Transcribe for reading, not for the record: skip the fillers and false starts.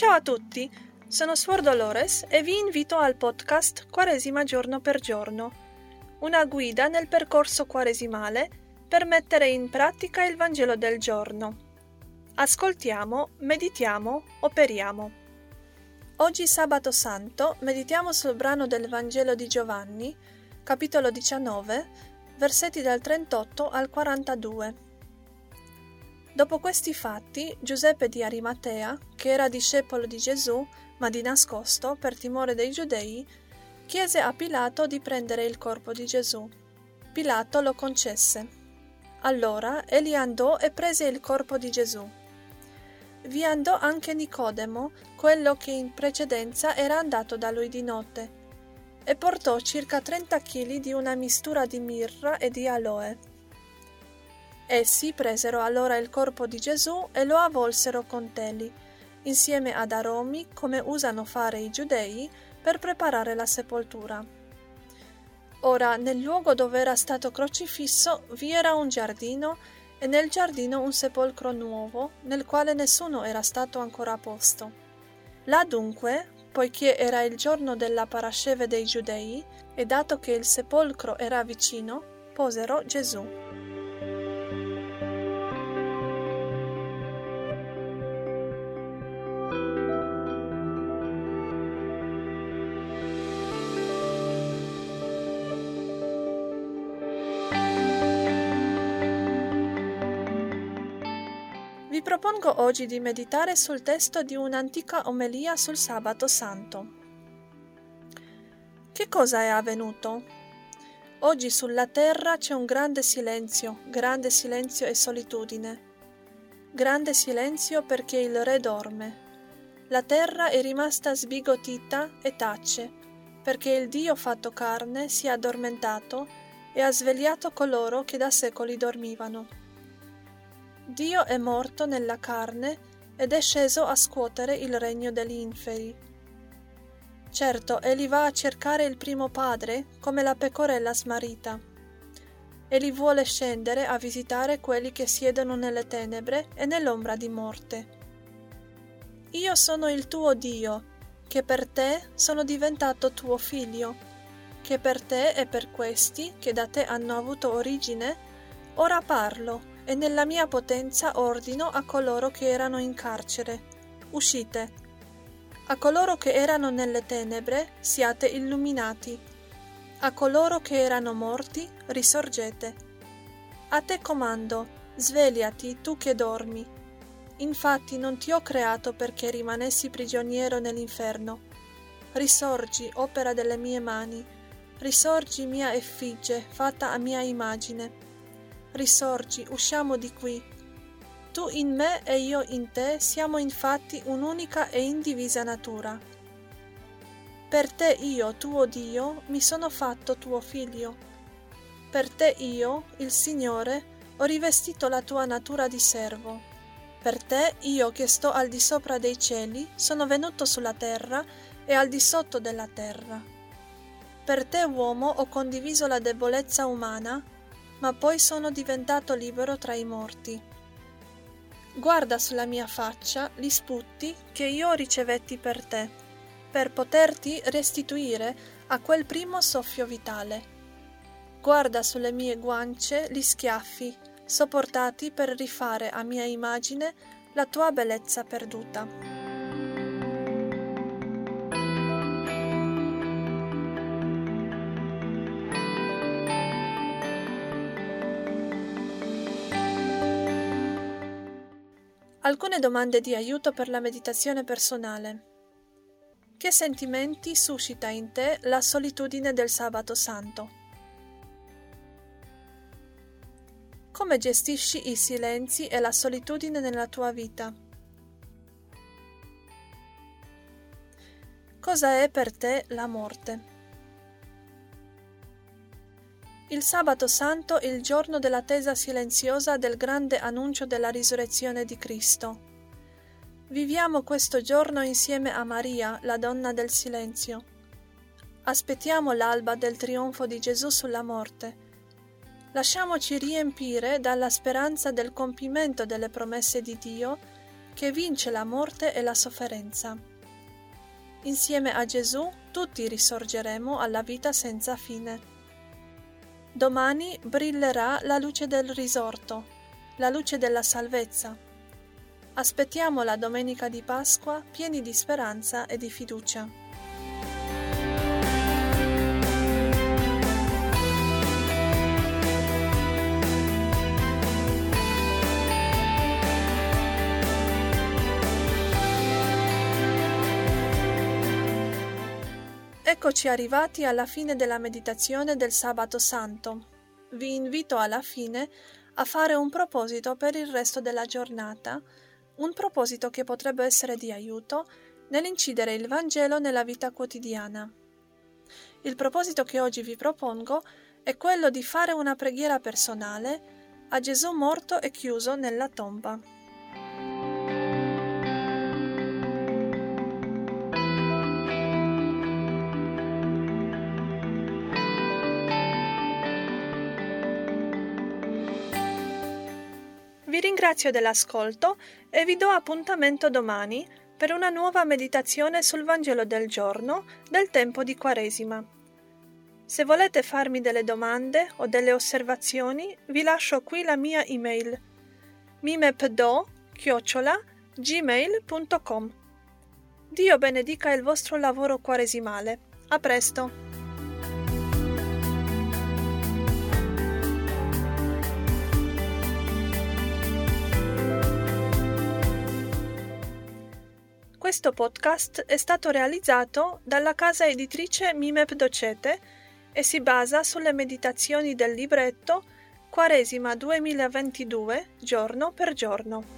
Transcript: Ciao a tutti, sono Suor Dolores e vi invito al podcast Quaresima giorno per giorno, una guida nel percorso quaresimale per mettere in pratica il Vangelo del giorno. Ascoltiamo, meditiamo, operiamo. Oggi Sabato Santo meditiamo sul brano del Vangelo di Giovanni, capitolo 19, versetti dal 38 al 42. Dopo questi fatti, Giuseppe di Arimatea, che era discepolo di Gesù, ma di nascosto per timore dei Giudei, chiese a Pilato di prendere il corpo di Gesù. Pilato lo concesse. Allora egli andò e prese il corpo di Gesù. Vi andò anche Nicodemo, quello che in precedenza era andato da lui di notte, e portò circa 30 kg di una mistura di mirra e di aloe. Essi presero allora il corpo di Gesù e lo avvolsero con teli, insieme ad aromi, come usano fare i giudei per preparare la sepoltura. Ora, nel luogo dove era stato crocifisso vi era un giardino, e nel giardino un sepolcro nuovo, nel quale nessuno era stato ancora posto. Là dunque, poiché era il giorno della parasceve dei Giudei, e dato che il sepolcro era vicino, posero Gesù. Vi propongo oggi di meditare sul testo di un'antica omelia sul Sabato Santo. Che cosa è avvenuto? Oggi sulla terra c'è un grande silenzio e solitudine. Grande silenzio perché il Re dorme. La terra è rimasta sbigottita e tace, perché il Dio fatto carne si è addormentato e ha svegliato coloro che da secoli dormivano. Dio è morto nella carne ed è sceso a scuotere il regno degli inferi. Certo, egli va a cercare il primo padre come la pecorella smarrita. Egli vuole scendere a visitare quelli che siedono nelle tenebre e nell'ombra di morte. Io sono il tuo Dio, che per te sono diventato tuo figlio, che per te e per questi che da te hanno avuto origine, ora parlo, e nella mia potenza ordino a coloro che erano in carcere: uscite. A coloro che erano nelle tenebre, siate illuminati. A coloro che erano morti, risorgete. A te comando, svegliati tu che dormi. Infatti non ti ho creato perché rimanessi prigioniero nell'inferno. Risorgi, opera delle mie mani. Risorgi, mia effigie, fatta a mia immagine. Risorgi, usciamo di qui. Tu in me e io in te siamo infatti un'unica e indivisa natura. Per te io, tuo Dio, mi sono fatto tuo figlio. Per te io, il Signore, ho rivestito la tua natura di servo. Per te io, che sto al di sopra dei cieli, sono venuto sulla terra e al di sotto della terra. Per te, uomo, ho condiviso la debolezza umana, ma poi sono diventato libero tra i morti. Guarda sulla mia faccia gli sputi che io ricevetti per te, per poterti restituire a quel primo soffio vitale. Guarda sulle mie guance gli schiaffi, sopportati per rifare a mia immagine la tua bellezza perduta. Alcune domande di aiuto per la meditazione personale. Che sentimenti suscita in te la solitudine del Sabato Santo? Come gestisci i silenzi e la solitudine nella tua vita? Cosa è per te la morte? Il Sabato Santo è il giorno dell'attesa silenziosa del grande annuncio della risurrezione di Cristo. Viviamo questo giorno insieme a Maria, la donna del silenzio. Aspettiamo l'alba del trionfo di Gesù sulla morte. Lasciamoci riempire dalla speranza del compimento delle promesse di Dio che vince la morte e la sofferenza. Insieme a Gesù tutti risorgeremo alla vita senza fine. Domani brillerà la luce del risorto, la luce della salvezza. Aspettiamo la domenica di Pasqua pieni di speranza e di fiducia. Eccoci arrivati alla fine della meditazione del Sabato Santo. Vi invito alla fine a fare un proposito per il resto della giornata, un proposito che potrebbe essere di aiuto nell'incidere il Vangelo nella vita quotidiana. Il proposito che oggi vi propongo è quello di fare una preghiera personale a Gesù morto e chiuso nella tomba. Vi ringrazio dell'ascolto e vi do appuntamento domani per una nuova meditazione sul Vangelo del giorno del tempo di Quaresima. Se volete farmi delle domande o delle osservazioni, vi lascio qui la mia email mimepdo@gmail.com. Dio benedica il vostro lavoro quaresimale. A presto! Questo podcast è stato realizzato dalla casa editrice Mimep Docete e si basa sulle meditazioni del libretto Quaresima 2022, giorno per giorno.